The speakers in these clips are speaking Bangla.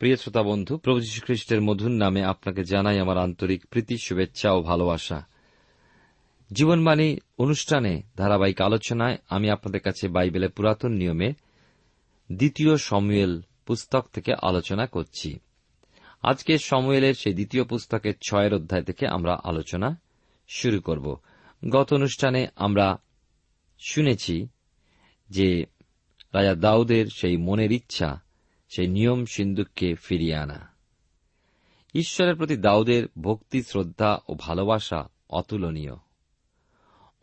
প্রিয় শ্রোতা বন্ধু, প্রভু যীশু খ্রিস্টের মধুর নামে আপনাকে জানাই আমার আন্তরিক প্রীতি, শুভেচ্ছা ও ভালোবাসা। জীবনবাণী অনুষ্ঠানে ধারাবাহিক আলোচনায় আমি আপনাদের কাছে বাইবেলের পুরাতন নিয়মে 2 শমূয়েল পুস্তক থেকে আলোচনা করছি। আজকে শমূয়েলের সেই 2 পুস্তকের 6 অধ্যায় থেকে আমরা আলোচনা শুরু করব। গত অনুষ্ঠানে আমরা শুনেছি যে রাজা দাউদের সেই মনের ইচ্ছা, সেই নিয়ম সিন্ধুককে ফিরিয়ে আনা। ঈশ্বরের প্রতি দাউদের ভক্তি, শ্রদ্ধা ও ভালোবাসা অতুলনীয়।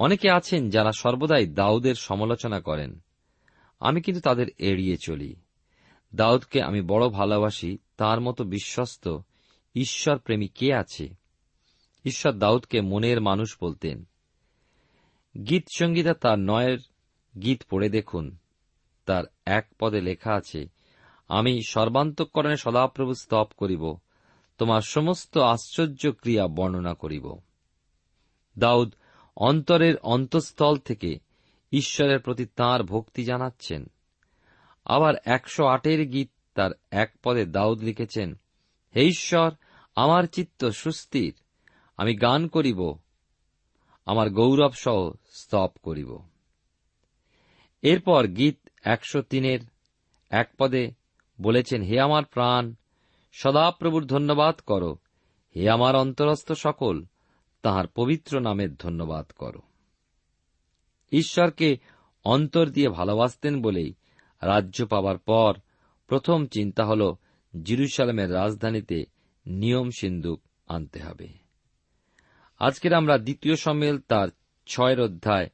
অনেকে আছেন যারা সর্বদাই দাউদের সমালোচনা করেন, আমি কিন্তু তাদের এড়িয়ে চলি। দাউদকে আমি বড় ভালোবাসি, তার মতো বিশ্বস্ত ঈশ্বর প্রেমী কে আছে? ঈশ্বর দাউদকে মনের মানুষ বলতেন। গীতসংগীতা তার 9 গীত পড়ে দেখুন। তার 1 পদে লেখা আছে, আমি সর্বান্তঃকরণে সদাপ্রভু স্তব করিব, তোমার সমস্ত আশ্চর্য ক্রিয়া বর্ণনা করিব। দাউদ অন্তরের অন্তঃস্থল থেকে ঈশ্বরের প্রতি তাঁর ভক্তি জানাচ্ছেন। আবার 108 গীত তার 1 পদে দাউদ লিখেছেন, হে ঈশ্বর, আমার চিত্ত সুস্থির, আমি গান করিব, আমার গৌরব সহ স্তব করিব। এরপর গীত 103 এক পদে বলেছেন, হে আমার প্রাণ, সদাপ্রভুর ধন্যবাদ কর, হে আমার অন্তরস্থ সকল, তাঁহার পবিত্র নামের ধন্যবাদ কর। ঈশ্বরকে অন্তর দিয়ে ভালোবাসতেন বলেই রাজ্য পাবার পর প্রথম চিন্তা হল জেরুজালেমের রাজধানীতে নিয়ম সিন্দুক আনতে হবে। আজকের আমরা দ্বিতীয় শমূয়েল তার 6 অধ্যায়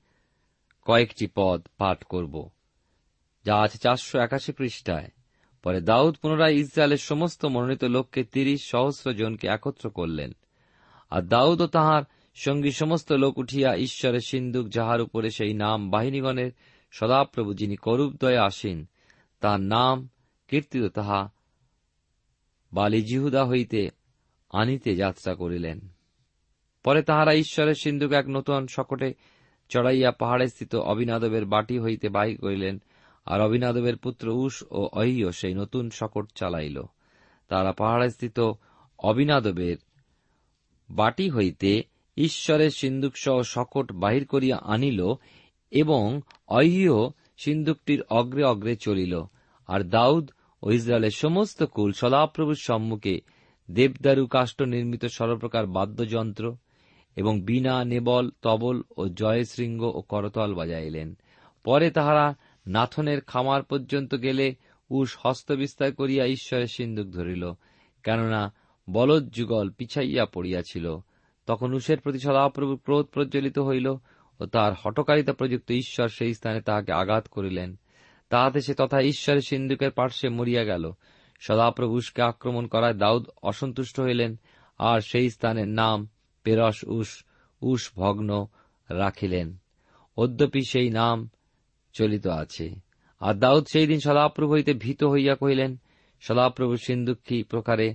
কয়েকটি পদ পাঠ করব, যা আছে 481 পৃষ্ঠায়। পরে দাউদ পুনরায় ইসরায়েলের সমস্ত মনোনীত লোককে 30,000 জনকে একত্র করলেন, আর দাউদ ও তাহার সঙ্গী সমস্ত লোক উঠিয়া ঈশ্বরের সিন্দুক, যাহার উপরে সেই নাম বাহিনীগণের সদাপ্রভু যিনি করুপ দয়ে আসীন, তাহার নাম কীর্তিত, তাহা বালি জিহুদা হইতে আনিতে যাত্রা করিলেন। পরে তাহারা ঈশ্বরের সিন্দুক এক নূতন শকটে চড়াইয়া পাহাড়ে স্থিত অবিনাদবের বাটি হইতে বাহির করিলেন, আর অবিনাদবের পুত্র উষ ও অহিয় সেই নতুন শকট চালাইল। তাহারা পাহাড়ে স্থিত অবিনাদবের বাটি হইতে ঈশ্বরের সিন্দুক সহ শকট বাহির করিয়া আনিল, এবং অহিয় সিন্দুকটির অগ্রে অগ্রে চলিল। আর দাউদ ও ইসরায়েলের সমস্ত কুল সদাপ্রভুর সম্মুখে দেবদারু কাষ্ঠ নির্মিত সর্বপ্রকার বাদ্যযন্ত্র এবং বীণা, নেবল, তবল ও জয়শৃঙ্গ ও করতাল বাজাইলেন। পরে তাহারা নাথনের খামার পর্যন্ত গেলে উষ হস্ত বিস্তার করিয়া ঈশ্বরের সিন্দুক ধরিল, কেননা বলদ যুগল পিছাইয়া পড়িয়াছিল। তখন উষের প্রতি সদাপ্রভুর ক্রোধ প্রজ্বলিত হইল, ও তাহার হটকারিতা প্রযুক্ত ঈশ্বর সেই স্থানে তাহাকে আঘাত করিলেন, তাহাতে সে তথা ঈশ্বরের সিন্দুকের পার্শ্বে মরিয়া গেল। সদাপ্রভু উষকে আক্রমণ করায় দাউদ অসন্তুষ্ট হইলেন, আর সেই স্থানের নাম পেরস উষ উষ ভগ্ন রাখিলেন, অদ্যপি সেই নাম চলিত আছে। আর দাউদ সেই দিন সদাপ্রভু হইতে ভীত হইয়া কহিলেন, সদাপ্রভুর সিন্দুক কি প্রকারে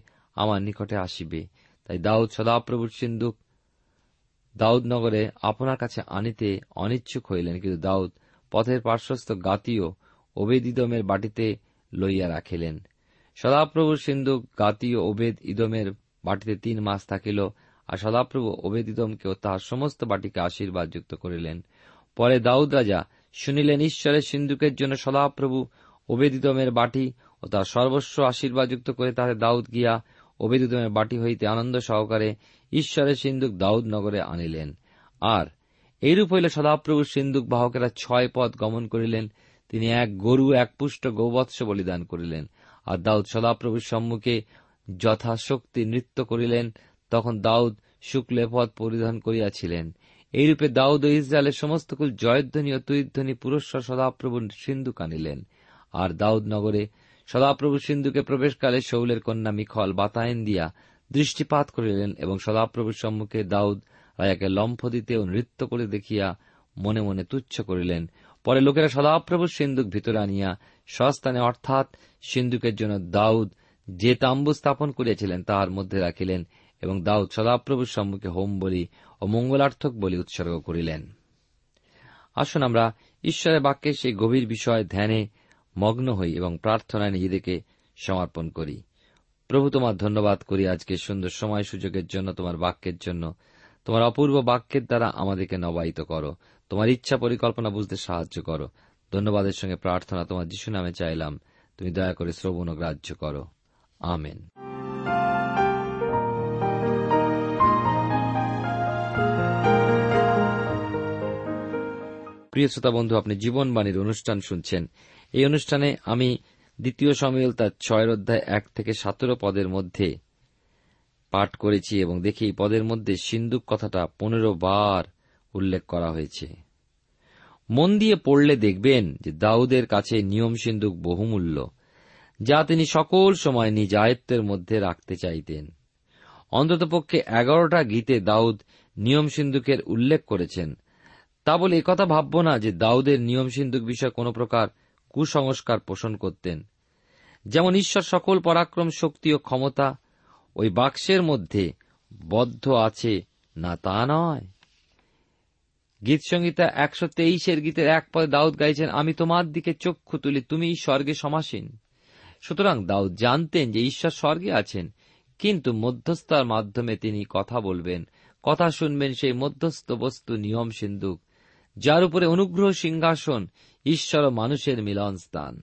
আমার নিকটে আসিবে? তাই দাউদ সদাপ্রভুর সিন্দুক দাউদনগরে আপনার কাছে আনিতে অনিচ্ছুক হইলেন, কিন্তু দাউদ পথের পার্শ্বস্থ গাতীয় ওবেদ ইদোমের বাটিতে লইয়া রাখিলেন। সদাপ্রভুর সিন্ধু গাতীয় ওবেদ ইদোমের বাটিতে 3 মাস থাকিল, আর সদাপ্রভু ওবেদ ইদোমকে ও তাহার সমস্ত বাটিকে আশীর্বাদ যুক্ত করিলেন। পরে দাউদ রাজা শুনিলেন ঈশ্বরের সিন্ধুকের জন্য সদাপ্রভু ওবেদ ইদোমের বাটি ও তাহার সর্বস্ব আশীর্বাদ যুক্ত করে, তাহাতে দাউদ গিয়া ওবেদ ইদোমের বাটি হইতে আনন্দ সহকারে ঈশ্বরের সিন্ধুক দাউদ নগরে আনিলেন। আর এইরূপ হইলে সদাপ্রভুর সিন্ধুক বাহকেরা 6 পথ গমন করিলেন। তিনি 1 গরু 1 পুষ্ট গৌবৎস বলিদান করিলেন, আর দাউদ সদাপ্রভুর সম্মুখে যথাশক্তি নৃত্য করিলেন। তখন দাউদ শুক্লেপদ পরিধান করিয়াছিলেন। এইরূপে দাউদ ও ইসরায়েলের সমস্ত কুল জয়ধ্বনি ও তুইধ্বনি পুরস্কার সদাপ্রভুর সিন্ধুক আনিলেন। আর দাউদ নগরে সদাপ্রভুর সিন্ধুকে প্রবেশকালে শৌলের কন্যা মিখল বাতায়ন দিয়া দৃষ্টিপাত করিলেন, এবং সদাপ্রভুর সম্মুখে দাউদ রাজাকে লম্ফ দিতে ও নৃত্য করে দেখিয়া মনে মনে তুচ্ছ করিলেন। পরে লোকেরা সদাপ্রভুর সিন্ধুক ভিতরে আনিয়া স্বস্থানে, অর্থাৎ সিন্ধুকের জন্য দাউদ যে তাম্বু স্থাপন করিয়াছিলেন তাহার মধ্যে রাখিলেন, এবং দাউদ সদাপ্রভুর সম্মুখে হোম বলি ও মঙ্গলার্থক বলি উৎসর্গ করিলেন। আসুন আমরা ঈশ্বরের বাক্যে সেই গভীর বিষয় ধ্যানে মগ্ন হই এবং প্রার্থনায় নিজেদেরকে সমর্পণ করি। প্রভু, তোমার ধন্যবাদ করি আজকে সুন্দর সময় সুযোগের জন্য, তোমার বাক্যের জন্য। তোমার অপূর্ব বাক্যের দ্বারা আমাদেরকে নবায়িত করো, তোমার ইচ্ছা পরিকল্পনা বুঝতে সাহায্য করো। ধন্যবাদের সঙ্গে প্রার্থনা তোমার যিশু নামে চাইলাম, তুমি দয়া করে শ্রবণ ও গ্রাহ্য করো, আমেন। প্রিয় শ্রোতা বন্ধু, আপনি জীবনবাণীর অনুষ্ঠান শুনছেন। এই অনুষ্ঠানে আমি দ্বিতীয় শমূয়েল তার 6 অধ্যায় 1 থেকে 17 পদের মধ্যে পাঠ করেছি, এবং দেখি এই পদের মধ্যে সিন্দুক কথাটা 15 বার উল্লেখ করা হয়েছে। মন দিয়ে পড়লে দেখবেন যে দাউদের কাছে নিয়ম সিন্দুক বহুমূল্য, যা তিনি সকল সময় নিজ আয়ত্তের মধ্যে রাখতে চাইতেন। অন্ততপক্ষে 11টা গীতে দাউদ নিয়ম সিন্দুকের উল্লেখ করেছেন। তা বলে একথা ভাবব না যে দাউদের নিয়ম সিন্দুক বিষয়ে কোন প্রকার কুসংস্কার পোষণ করতেন। যেমন ঈশ্বর সকল পরাক্রম, শক্তি ও ক্ষমতা ওই বাক্সের মধ্যে বদ্ধ আছে না, তা নয়। গীতসংহিতা 123 গীতের 1 পদে দাউদ গাইছেন, আমি তোমার দিকে চক্ষু তুলি, তুমি স্বর্গে সমাসীন। সুতরাং দাউদ জানতেন যে ঈশ্বর স্বর্গে আছেন, কিন্তু মধ্যস্থার মাধ্যমে তিনি কথা বলবেন। কথা শুনবেন সেই মধ্যস্থ বস্তু নিয়ম সিন্ধুক, যার উপরে অনুগ্রহ সিংহাসন ঈশ্বর ও মানুষের মিলন স্থান।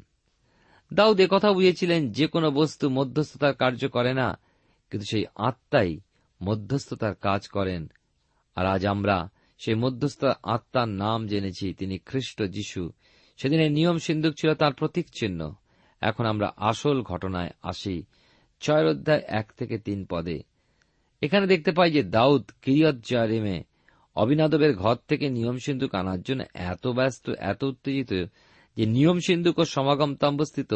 দাউদ একথা বুঝিয়েছিলেন, যে কোনো বস্তু মধ্যস্থতার কার্য করে না, কিন্তু সেই আত্মাই মধ্যস্থতার কাজ করেন। আর আজ আমরা সেই মধ্যস্থতার আত্মার নাম জেনেছি, তিনি খ্রিস্ট যিশু। সেদিনের নিয়ম সিন্দুক ছিল তার প্রতীক চিহ্ন। এখন আমরা আসল ঘটনায় আসি, 6 অধ্যায় 1-3 পদে। এখানে দেখতে পাই যে দাউদ কিরিয়ত জেয়ারিমে অবিনাদবের ঘর থেকে নিয়ম সিন্ধুক আনার জন্য এত ব্যস্ত, এত উত্তেজিত যে নিয়ম সিন্ধুক ও সমাগম তাম্বুস্থিত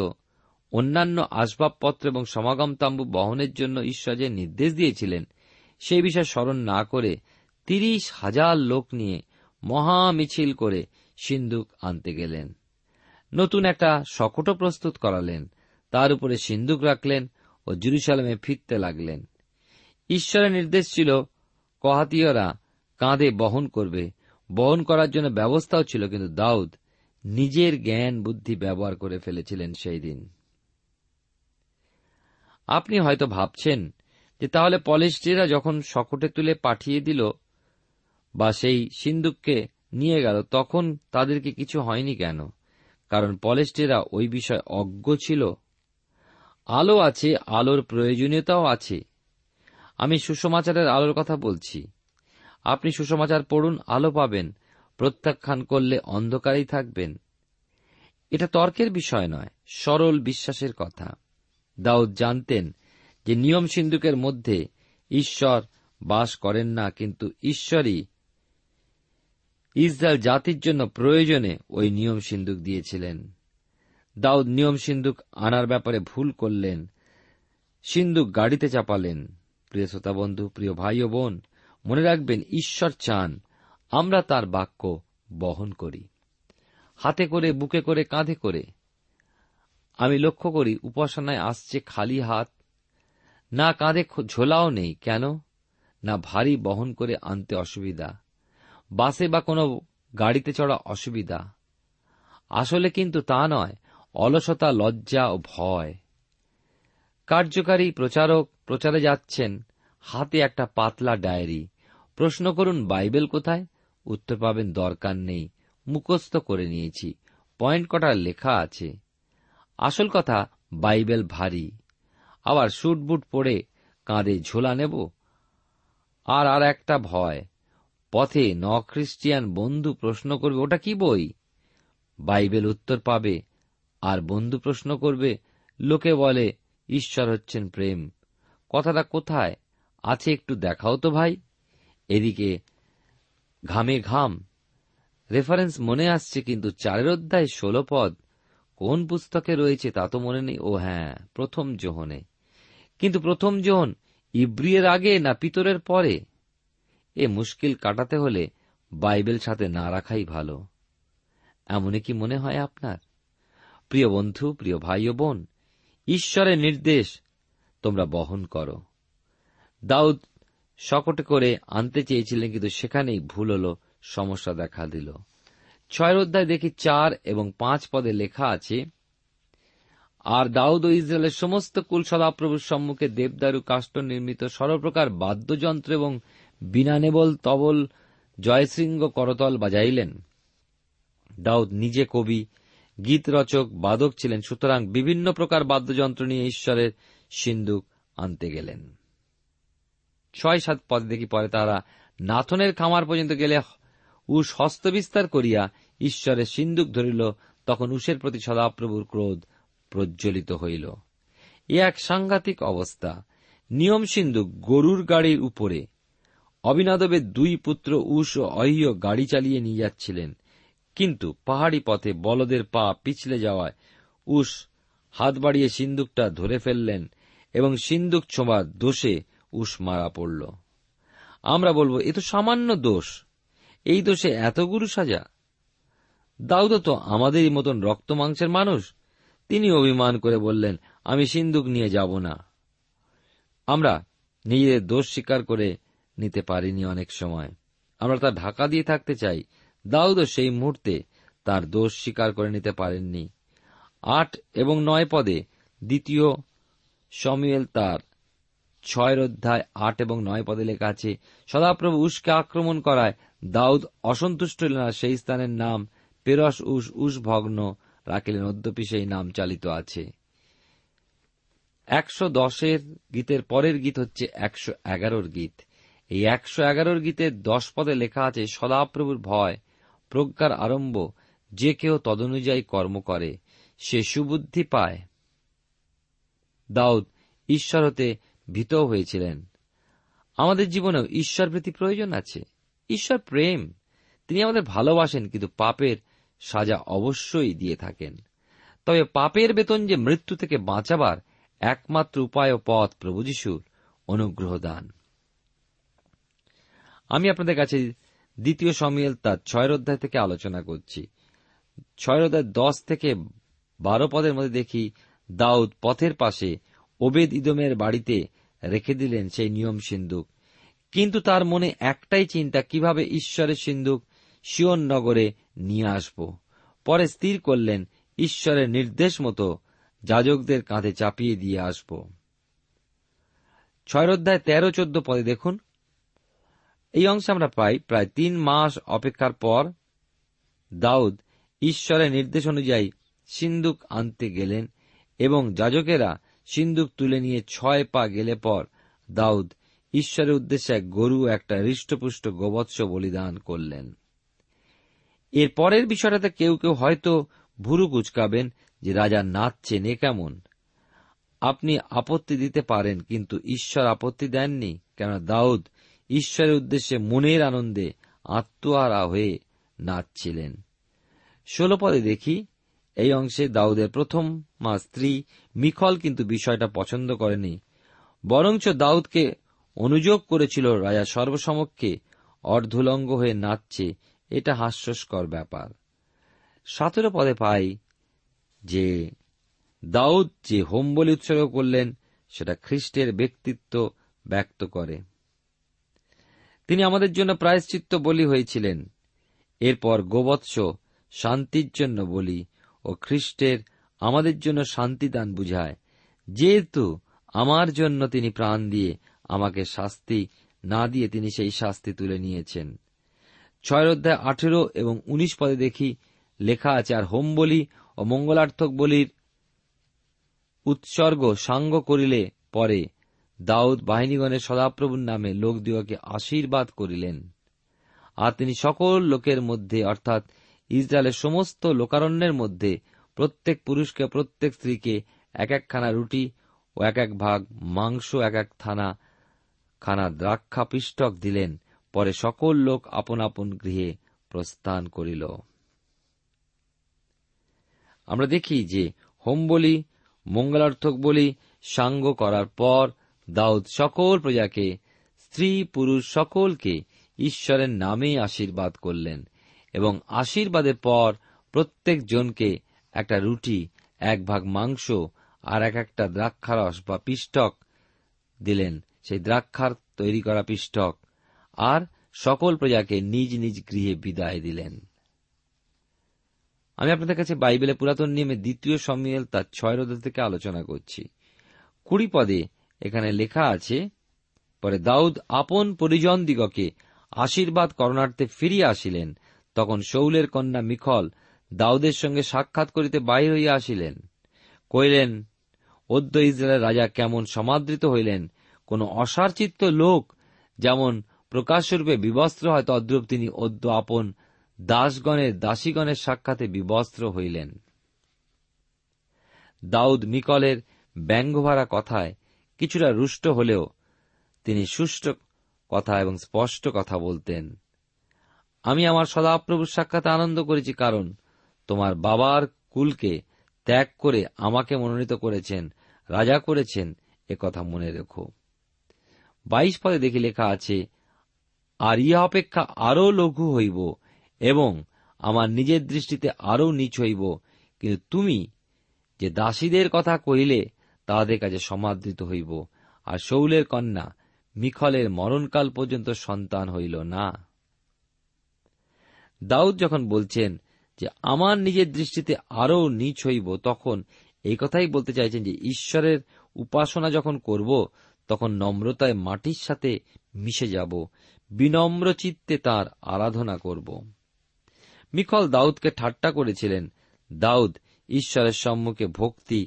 অন্যান্য আসবাবপত্র এবং সমাগম তাম্বু বহনের জন্য ঈশ্বর যে নির্দেশ দিয়েছিলেন সেই বিষয়ে স্মরণ না করে 30,000 লোক নিয়ে মহা মিছিল করে সিন্ধুক আনতে গেলেন। নতুন একটা শকটও প্রস্তুত করালেন, তার উপরে সিন্ধুক রাখলেন ও জেরুজালেমে ফিরতে লাগলেন। ঈশ্বরের নির্দেশ ছিল কহাতীয়রা কাঁধে বহন করবে, বহন করার জন্য ব্যবস্থাও ছিল, কিন্তু দাউদ নিজের জ্ঞান বুদ্ধি ব্যবহার করে ফেলেছিলেন সেই দিন। আপনি হয়তো ভাবছেন যে তাহলে পলিস্টিরা যখন শকটে তুলে পাঠিয়ে দিল বা সেই সিন্ধুককে নিয়ে গেল তখন তাদেরকে কিছু হয়নি কেন? কারণ পলিস্টিরা ওই বিষয়ে অজ্ঞ ছিল। আলো আছে, আলোর প্রয়োজনীয়তাও আছে। আমি সুসমাচারের আলোর কথা বলছি। আপনি সুসমাচার পড়ুন, আলো পাবেন, প্রত্যাখ্যান করলে অন্ধকারেই থাকবেন। এটা তর্কের বিষয় নয়, সরল বিশ্বাসের কথা। দাউদ জানতেন যে নিয়ম সিন্ধুকের মধ্যে ঈশ্বর বাস করেন না, কিন্তু ঈশ্বরই ইসরায়েল জাতির জন্য প্রয়োজনে ওই নিয়ম সিন্ধুক দিয়েছিলেন। দাউদ নিয়ম সিন্ধুক আনার ব্যাপারে ভুল করলেন, সিন্ধুক গাড়িতে চাপালেন। প্রিয় শ্রোতা বন্ধু, প্রিয় ভাই ও বোন, মনে রাখবেন ঈশ্বর চান আমরা তার বাক্য বহন করি, হাতে করে, বুকে করে, কাঁধে করে। আমি লক্ষ্য করি উপাসনায় আসছে খালি হাত, না কাঁধে ঝোলাও নেই। কেন? না ভারী বহন করে আনতে অসুবিধা, বাসে বা কোনো গাড়িতে চড়া অসুবিধা। আসলে কিন্তু তা নয়, অলসতা, লজ্জা ও ভয়। কার্যকারী প্রচারক প্রচারে যাচ্ছেন, হাতে একটা পাতলা ডায়েরি। প্রশ্ন করুন, বাইবেল কোথায়? উত্তর পাবেন, দরকার নেই, মুখস্থ করে নিয়েছি, পয়েন্ট কটা লেখা আছে। আসল কথা, বাইবেল ভারী। আবার শুট বুট পরে কাঁধে ঝোলা নেব। আর একটা ভয়, পথে নখ্রিস্টিয়ান বন্ধু প্রশ্ন করবে, ওটা কি বই? বাইবেল উত্তর পাবে। আর বন্ধু প্রশ্ন করবে, লোকে বলে ঈশ্বর হচ্ছেন প্রেম, কথাটা কোথায় আছে একটু দেখাও তো ভাই। এদিকে ঘামে ঘাম, রেফারেন্স মনে আসছে কিন্তু 4 অধ্যায় 16 পদ কোন পুস্তকে রয়েছে তা তো মনে নেই। ও হ্যাঁ, 1 যোহনে। কিন্তু 1 যোহন ইব্রিয়ের আগে না পিতরের পরে? এ মুশকিল কাটাতে হলে বাইবেল সাথে না রাখাই ভালো। এমনই কি মনে হয় আপনার? প্রিয় বন্ধু, প্রিয় ভাই ও বোন, ঈশ্বরের নির্দেশ তোমরা বহন করো। দাউদ শকটে করে আনতে চেয়েছিলেন, কিন্তু সেখানেই ভুল হল, সমস্যা দেখা দিল। 6 অধ্যায় দেখি 4 এবং 5 পদে লেখা আছে, আর দাউদ ও ইসরায়েলের সমস্ত কুল সদাপ্রভুর সম্মুখে দেবদারু কাষ্ঠ নির্মিত সর্বপ্রকার বাদ্যযন্ত্র এবং বীণা, নেবল, তবল, জয়শৃঙ্গ, করতল বাজাইলেন। দাউদ নিজে কবি, গীত রচক, বাদক ছিলেন, সুতরাং বিভিন্ন প্রকার বাদ্যযন্ত্র নিয়ে ঈশ্বরের সিন্ধুক আনতে গেলেন। 6-7 পদে দেখি, পরে তারা নাথনের খামার পর্যন্ত গেলে উষ হস্তবিস্তার করিয়া ঈশ্বরের সিন্ধুক ধরিল, তখন উষের প্রতি সদাপ্রভুর ক্রোধ প্রজ্বলিত হইল। এ এক সাংঘাতিক অবস্থা। নিয়ম সিন্ধুক গরুর গাড়ির উপরে। অবিনাদবের 2 পুত্র উষ ও অহ্য গাড়ি চালিয়ে নিয়ে যাচ্ছিলেন, কিন্তু পাহাড়ি পথে বলদের পা পিছলে যাওয়ায় উষ হাত বাড়িয়ে সিন্ধুকটা ধরে ফেললেন এবং সিন্ধুক ছোঁয়ার দোষে উষ মারা পড়ল। আমরা বলব, এ তো সামান্য দোষ, এই দোষে এত গুরু সাজা। দাউদ তো আমাদেরই মতন রক্ত মাংসের মানুষ, তিনি অভিমান করে বললেন, আমি সিন্ধুক নিয়ে যাব না। আমরা নিজেদের দোষ স্বীকার করে নিতে পারিনি, অনেক সময় আমরা তা ঢাকা দিয়ে থাকতে চাই। দাউদও সেই মুহূর্তে তার দোষ স্বীকার করে নিতে পারেননি। 8 এবং 9 পদে 2 শমূয়েল তার 6 অধ্যায় 8 এবং 9 পদে লেখা আছে, সদাপ্রভু উষকে আক্রমণ করায় দাউদ অসন্তুষ্ট হলেন, আর সেই স্থানের নাম পেরস উস উস ভগ্ন রাখিলেন, অদ্যপি সেই নাম চালিত আছে। 110 গীতের পরের গীত হচ্ছে 111 গীত। এই 111 গীতের 10 পদে লেখা আছে, সদাপ্রভুর ভয় প্রজ্ঞার আরম্ভ, যে কেউ তদনুযায়ী কর্ম করে সে সুবুদ্ধি পায়। দাউদ ঈশ্বর হতে ভীত হয়েছিলেন। আমাদের জীবনেও ঈশ্বর প্রীতি প্রয়োজন আছে। ঈশ্বর প্রেম, তিনি আমাদের ভালোবাসেন, কিন্তু পাপের সাজা অবশ্যই দিয়ে থাকেন। তবে পাপের বেতন যে মৃত্যু, থেকে বাঁচাবার একমাত্র উপায় ও পথ প্রভু যিশুর অনুগ্রহ দান। আমি আপনাদের কাছে 2 শমূয়েল তার 6 অধ্যায় থেকে আলোচনা করছি। 6 অধ্যায় 10 থেকে 12 পদের মধ্যে দেখি, দাউদ পথের পাশে ওবেদ ইদোমের বাড়িতে রেখে দিলেন সেই নিয়ম সিন্দুক, কিন্তু তার মনে একটাই চিন্তা, কিভাবে ঈশ্বরের সিন্দুক সিয়ন নগরে নিয়ে আসব। পরে স্থির করলেন ঈশ্বরের নির্দেশ মতো যাজকদের কাঁধে চাপিয়ে দিয়ে আসব। 6 অধ্যায় 13-14 পদে দেখুন, এই অংশে আমরা পাই, প্রায় 3 মাস অপেক্ষার পর দাউদ ঈশ্বরের নির্দেশ অনুযায়ী সিন্দুক আনতে গেলেন এবং যাজকেরা সিন্দুক তুলে নিয়ে 6 পা গেলে পর দাউদ ঈশ্বরের উদ্দেশ্যে এক গরু, একটা হৃষ্টপুষ্ট গোবৎস বলিদান করলেন। এর পরের বিষয়টাতে কেউ কেউ হয়তো ভুরু কুচকাবেন যে রাজা নাচছেন, এ কেমন? আপনি আপত্তি দিতে পারেন, কিন্তু ঈশ্বর আপত্তি দেননি, কেননা দাউদ ঈশ্বরের উদ্দেশ্যে মনের আনন্দে আত্মহারা হয়ে নাচছিলেন। 16 পদে দেখি, এই অংশে দাউদের প্রথম মা স্ত্রী মিখল কিন্তু বিষয়টা পছন্দ করেনি, বরঞ্চ দাউদকে অনুযোগ করেছিল, রাজা সর্বসমক্ষে অর্ধুলঙ্গ হয়ে নাচছে, এটা হাস্যস্কর ব্যাপার। 17 পদে পাই যে দাউদ যে হোম বলি উৎসর্গ করলেন সেটা খ্রিস্টের ব্যক্তিত্ব ব্যক্ত করে। তিনি আমাদের জন্য প্রায়শ্চিত্ত বলি হয়েছিলেন, এরপর গোবৎস শান্তির জন্য বলি ও খ্রিস্টের আমাদের জন্য শান্তিদান বুঝায়, যেহেতু আমার জন্য তিনি প্রাণ দিয়ে আমাকে শাস্তি না দিয়ে তিনি সেই শাস্তি তুলে নিয়েছেন। 6 অধ্যায় 18 এবং 19 পদে দেখি লেখা আছে, আর হোম বলি ও মঙ্গলার্থক বলির উৎসর্গ সাঙ্গ করিলে পরে দাউদ বাহিনীগণের সদাপ্রভুর নামে লোকদিগকে আশীর্বাদ করিলেন, আর তিনি সকল লোকের মধ্যে অর্থাৎ ইসরায়েলের সমস্ত লোকারণ্যের মধ্যে প্রত্যেক পুরুষকে প্রত্যেক স্ত্রীকে 1 একখানা রুটি ও 1 ভাগ মাংস, 1 একখানা দ্রাক্ষা পিষ্টক দিলেন। পরে সকল লোক আপন আপন গৃহে প্রস্থান করিল। আমরা দেখি যে হোম বলি, মঙ্গলার্থক বলি, সাঙ্গ করার পর দাউদ সকল প্রজাকে, স্ত্রী পুরুষ সকলকে ঈশ্বরের নামে আশীর্বাদ করলেন, এবং আশীর্বাদের পর প্রত্যেক জনকে 1টা রুটি, 1 ভাগ মাংস আর 1 দ্রাক্ষারস বা পিষ্টক দিলেন, সেই দ্রাক্ষার তৈরি করা পিষ্টক, আর সকল প্রজাকে নিজ নিজ গৃহে বিদায় দিলেন। আমি আপনাদের কাছে বাইবেলে পুরাতন নিয়মে 2 শমূয়েল তার 6 অধ্যায় থেকে আলোচনা করছি। 20 পদে এখানে লেখা আছে, পরে দাউদ আপন পরিজন দিগকে আশীর্বাদ করণার্থে ফিরিয়া আসিলেন, তখন শৌলের কন্যা মিখল দাউদের সঙ্গে সাক্ষাৎ করিতে বাহির হইয়া আসিলেন, কইলেন, অদ্য ইসরায়েলের রাজা কেমন সমাদৃত হইলেন, কোন অসারচিত্ত লোক যেমন প্রকাশরূপে বিবস্ত্র হয়, তদ্রূপ তিনি অদ্য আপন দাসগণের দাসীগণের সাক্ষাতে বিবস্ত্র হইলেন। দাউদ মিকলের ব্যঙ্গভরা কথায় কিছুটা রুষ্ট হলেও তিনি সুষ্ঠ কথা এবং স্পষ্ট কথা বলতেন। আমি আমার সদাপ্রভুর সাক্ষাতে আনন্দ করেছি, কারণ তোমার বাবার কুলকে ত্যাগ করে আমাকে মনোনীত করেছেন, রাজা করেছেন, এ কথা মনে রেখো। 22 পদে দেখি লেখা আছে, আর ইহা অপেক্ষা আরও লঘু হইব এবং আমার নিজের দৃষ্টিতে আরও নীচ হইব, কিন্তু তুমি যে দাসীদের কথা কহিলে তাহাদের কাছে সমাদৃত হইব। আর শৌলের কন্যা মিখলের মরণকাল পর্যন্ত সন্তান হইল না। দাউদ যখন বলছেন যে আমার নিজের দৃষ্টিতে আরও নীচ হইব, তখন এই কথাই বলতে চাইছেন যে ঈশ্বরের উপাসনা যখন করব, তখন নম্রতায় মাটির সাথে মিশে যাব, বিনম্র চিত্তে তাঁর আরাধনা করব। মিখল দাউদকে ঠাট্টা করেছিলেন। দাউদ ঈশ্বরের সম্মুখে ভক্তি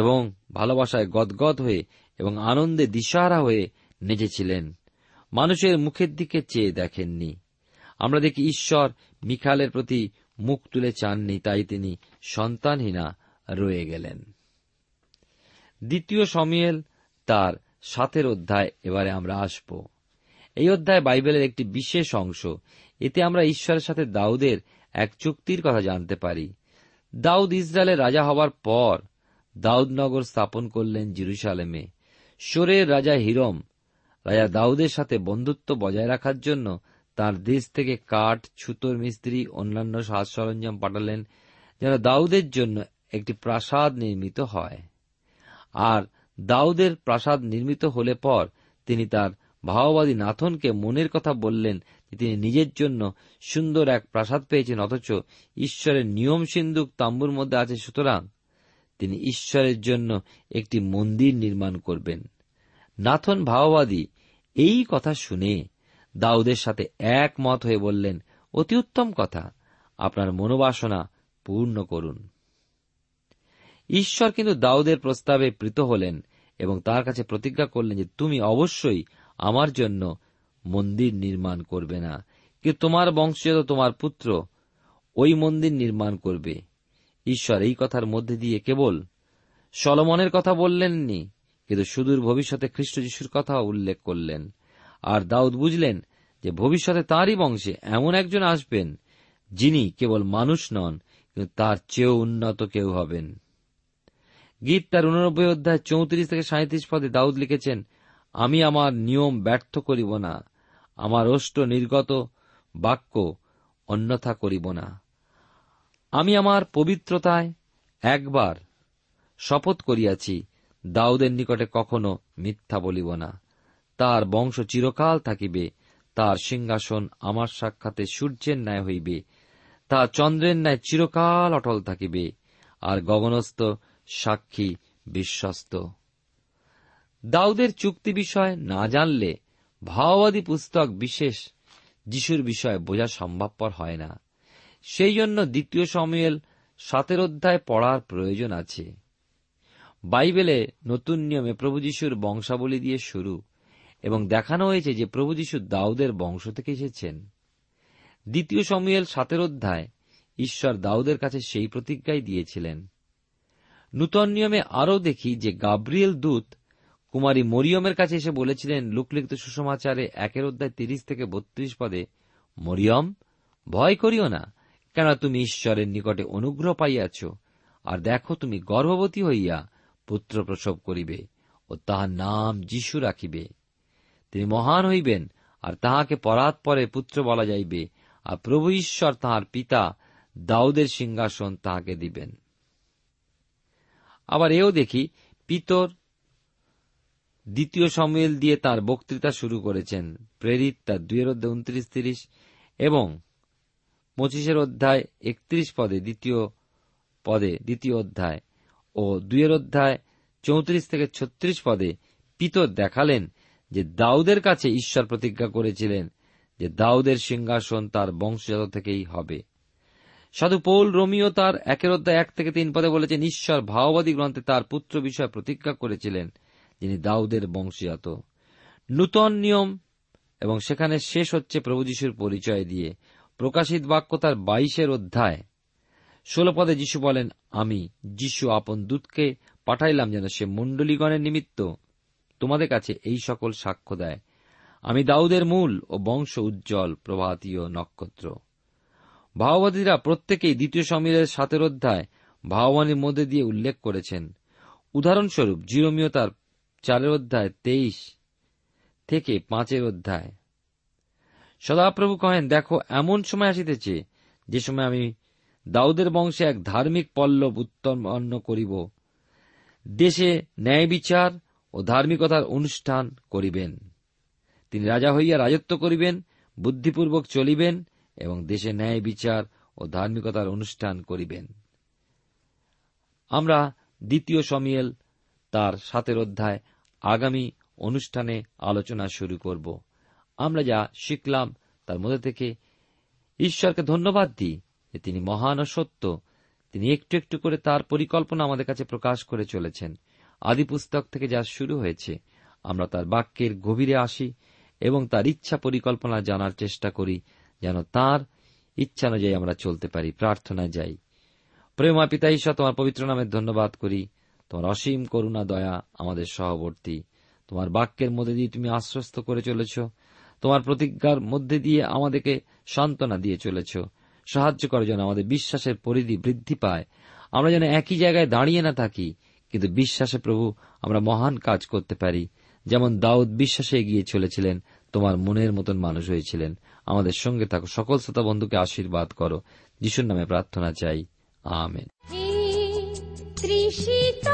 এবং ভালোবাসায় গদগদ হয়ে এবং আনন্দে দিশাহারা হয়ে নেচেছিলেন, মানুষের মুখের দিকে চেয়ে দেখেননি। আমরা দেখি ঈশ্বর মিখালের প্রতি মুখ তুলে চাননি, তাই তিনি সন্তানহীনা রয়ে গেলেন। দ্বিতীয় শমূয়েল তার 7 অধ্যায় এবারে আমরা আসব। এই অধ্যায় বাইবেলের একটি বিশেষ অংশ। এতে আমরা ঈশ্বরের সাথে দাউদের এক চুক্তির কথা জানতে পারি। দাউদ ইসরায়েলের রাজা হওয়ার পর দাউদনগর স্থাপন করলেন জেরুজালেমে। সোরের রাজা হিরম রাজা দাউদের সাথে বন্ধুত্ব বজায় রাখার জন্য তার দেশ থেকে কাঠ, ছুতোর মিস্ত্রি, অন্যান্য সাজ সরঞ্জাম পাঠালেন যেন দাউদের জন্য একটি প্রাসাদ নির্মিত হয়। আর দাউদের প্রাসাদ নির্মিত হলে পর তিনি তার ভাববাদী নাথনকে মনের কথা বললেন যে তিনি নিজের জন্য সুন্দর এক প্রাসাদ পেয়েছেন, অথচ ঈশ্বরের নিয়ম সিন্ধুক তাম্বুর মধ্যে আছে। সুতরাং তিনি ঈশ্বরের জন্য একটি মন্দির নির্মাণ করবেন। নাথন ভাববাদী এই কথা শুনে দাউদের সাথে একমত হয়ে বললেন, অতি উত্তম কথা, আপনার মনোবাসনা পূর্ণ করুন। ঈশ্বর কিন্তু দাউদের প্রস্তাবে প্রীত হলেন এবং তার কাছে প্রতিজ্ঞা করলেন যে তুমি অবশ্যই আমার জন্য মন্দির নির্মাণ করবে না, কিন্তু তোমার বংশীয় তোমার পুত্র ওই মন্দির নির্মাণ করবে। ঈশ্বর এই কথার মধ্যে দিয়ে কেবল সলোমনের কথা বললেননি, কিন্তু সুদূর ভবিষ্যতে খ্রিস্ট যিশুর কথা উল্লেখ করলেন। আর দাউদ বুঝলেন যে ভবিষ্যতে তাঁরই বংশে এমন একজন আসবেন যিনি কেবল মানুষ নন, কিন্তু তার চেয়েও উন্নত কেউ হবেন। গীত তার 89 অধ্যায় 34-37 পদে দাউদ লিখেছেন, আমি আমার নিয়ম ব্যর্থ করিব না, আমার ওষ্ঠ নির্গত বাক্য অন্যথা করিব না। আমি আমার পবিত্রতায় একবার শপথ করিয়াছি, দাউদের নিকটে কখনো মিথ্যা বলিব না। তার বংশ চিরকাল থাকিবে, তার সিংহাসন আমার সাক্ষাতে সূর্যের ন্যায় হইবে, তা চন্দ্রের ন্যায় চিরকাল অটল থাকিবে, আর গগনস্থ সাক্ষী বিশ্বস্ত। দাউদের চুক্তি বিষয় না জানলে ভাববাদী পুস্তক বিশেষ যিশুর বিষয় বোঝা সম্ভবপর হয় না। সেই জন্য দ্বিতীয় শমূয়েল 7 অধ্যায় পড়ার প্রয়োজন আছে। বাইবেলে নতুন নিয়মে প্রভু যিশুর বংশাবলী দিয়ে শুরু এবং দেখানো হয়েছে যে প্রভু যিশু দাউদের বংশ থেকে এসেছেন। দ্বিতীয় শমূয়েল 7 অধ্যায় ঈশ্বর দাউদের কাছে সেই প্রতিজ্ঞাই দিয়েছিলেন। নূতন নিয়মে আরও দেখি যে গাব্রিয়েল দূত কুমারী মরিয়মের কাছে এসে বলেছিলেন, লুকলিখিত সুসমাচারে 1 অধ্যায় 30-32 পদে, মরিয়ম ভয় করিও না, কেন তুমি ঈশ্বরের নিকটে অনুগ্রহ পাইয়াছ, আর দেখো তুমি গর্ভবতী হইয়া পুত্র প্রসব করিবে ও তাহার নাম যিশু রাখিবে। তিনি মহান হইবেন, আর তাহাকে পরাৎপরে পুত্র বলা যাইবে, আর প্রভু ঈশ্বর তাহার পিতা দাউদের সিংহাসন তাহাকে দিবেন। আবার এও দেখি পিতর দ্বিতীয় শমূয়েল দিয়ে তাঁর বক্তৃতা শুরু করেছেন। প্রেরিত তার 2 অধ্যায় 29-30 এবং 25 অধ্যায় 31 পদে দ্বিতীয় অধ্যায় ও 2 অধ্যায় 34-36 পদে পিতর দেখালেন যে দাউদের কাছে ঈশ্বর প্রতিজ্ঞা করেছিলেন যে দাউদের সিংহাসন তার বংশজাত থেকেই হবে। সাধু পৌল রোমিও তার 1 অধ্যায় 1-3 পদে বলেছেন, ঈশ্বর ভাববাদী গ্রন্থে তার পুত্র বিষয়ে প্রতিজ্ঞা করেছিলেন যিনি দাউদের বংশজাত। নূতন নিয়ম এবং সেখানে শেষ হচ্ছে প্রভু যিশুর পরিচয় দিয়ে। প্রকাশিত বাক্য তার 22 অধ্যায় 16 পদে যিশু বলেন, আমি যিশু আপন দূতকে পাঠাইলাম যেন সে মণ্ডলীগণের নিমিত্ত তোমাদের কাছে এই সকল সাক্ষ্য দেয়। আমি দাউদের মূল ও বংশ উজ্জ্বল প্রভাতীয় নক্ষত্র। ভাববাদীরা প্রত্যেকেই দ্বিতীয় শমূয়েলের 7 অধ্যায় ভাববাণীর মধ্যে দিয়ে উল্লেখ করেছেন। উদাহরণস্বরূপ জিরোমীয় তার 4 অধ্যায় 23-5 অধ্যায়, সদাপ্রভু কহেন, দেখো এমন সময় আসিতেছে যে সময় আমি দাউদের বংশে এক ধার্মিক পল্লব উৎপন্ন করিব, দেশে ন্যায় বিচার ও ধার্মিকতার অনুষ্ঠান করিবেন। তিনি রাজা হইয়া রাজত্ব করিবেন, বুদ্ধিপূর্বক চলিবেন এবং দেশে ন্যায় বিচার ও ধার্মিকতার অনুষ্ঠান করিবেন। আমরা দ্বিতীয় শমূয়েল তার 7 অধ্যায় আগামী অনুষ্ঠানে আলোচনা শুরু করব। আমরা যা শিখলাম তার মধ্যে থেকে ঈশ্বরকে ধন্যবাদ দিই যে তিনি মহান ও সত্য। তিনি একটু একটু করে তার পরিকল্পনা আমাদের কাছে প্রকাশ করে চলেছেন। আদিপুস্তক থেকে যা শুরু হয়েছে, আমরা তার বাক্যের গভীরে আসি এবং তার ইচ্ছা পরিকল্পনা জানার চেষ্টা করি, যেন তাঁর ইচ্ছা অনুযায়ী আমরা চলতে পারি। প্রার্থনায় যাই। প্রেমা পিতা ঈশ্বর, তোমার পবিত্র নামে ধন্যবাদ করি। তোমার অসীম করুণা দয়া আমাদের সহবর্তী। তোমার বাক্যের মধ্যে দিয়ে তুমি আশ্বস্ত করে চলেছ। তোমার প্রতিজ্ঞার মধ্যে দিয়ে আমাদেরকে সান্ত্বনা দিয়ে চলেছ। সাহায্য করো যেন আমাদের বিশ্বাসের পরিধি বৃদ্ধি পায়। আমরা যেন একই জায়গায় দাঁড়িয়ে না থাকি, কিন্তু বিশ্বাসে প্রভু আমরা মহান কাজ করতে পারি। যেমন দাউদ বিশ্বাসে এগিয়ে চলেছিলেন, তোমার মনের মতন মানুষ হয়েছিলেন। আমাদের সঙ্গে থাকো। সকল শ্রোতা বন্ধুকে আশীর্বাদ করো। যিশুর নামে প্রার্থনা চাই, আমেন। প্রিয় শ্রোতা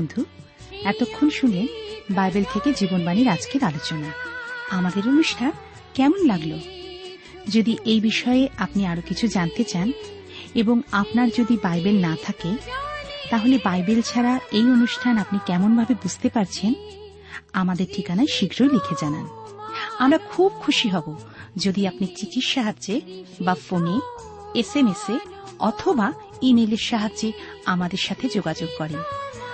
বন্ধু, এতক্ষণ শুনে বাইবেল থেকে জীবনবাণীর আজকের আলোচনা, আমাদের অনুষ্ঠান কেমন লাগলো? যদি এই বিষয়ে আপনি আরো কিছু জানতে চান এবং আপনার যদি বাইবেল না থাকে, তাহলে বাইবেল ছাড়া এই অনুষ্ঠান আপনি কেমনভাবে বুঝতে পারছেন, আমাদের ঠিকানায় শীঘ্রই লিখে জানান। আমরা খুব খুশি হব যদি আপনি চিঠির সাহায্যে বা ফোনে, SMS এ অথবা ইমেলের সাহায্যে আমাদের সাথে যোগাযোগ করেন।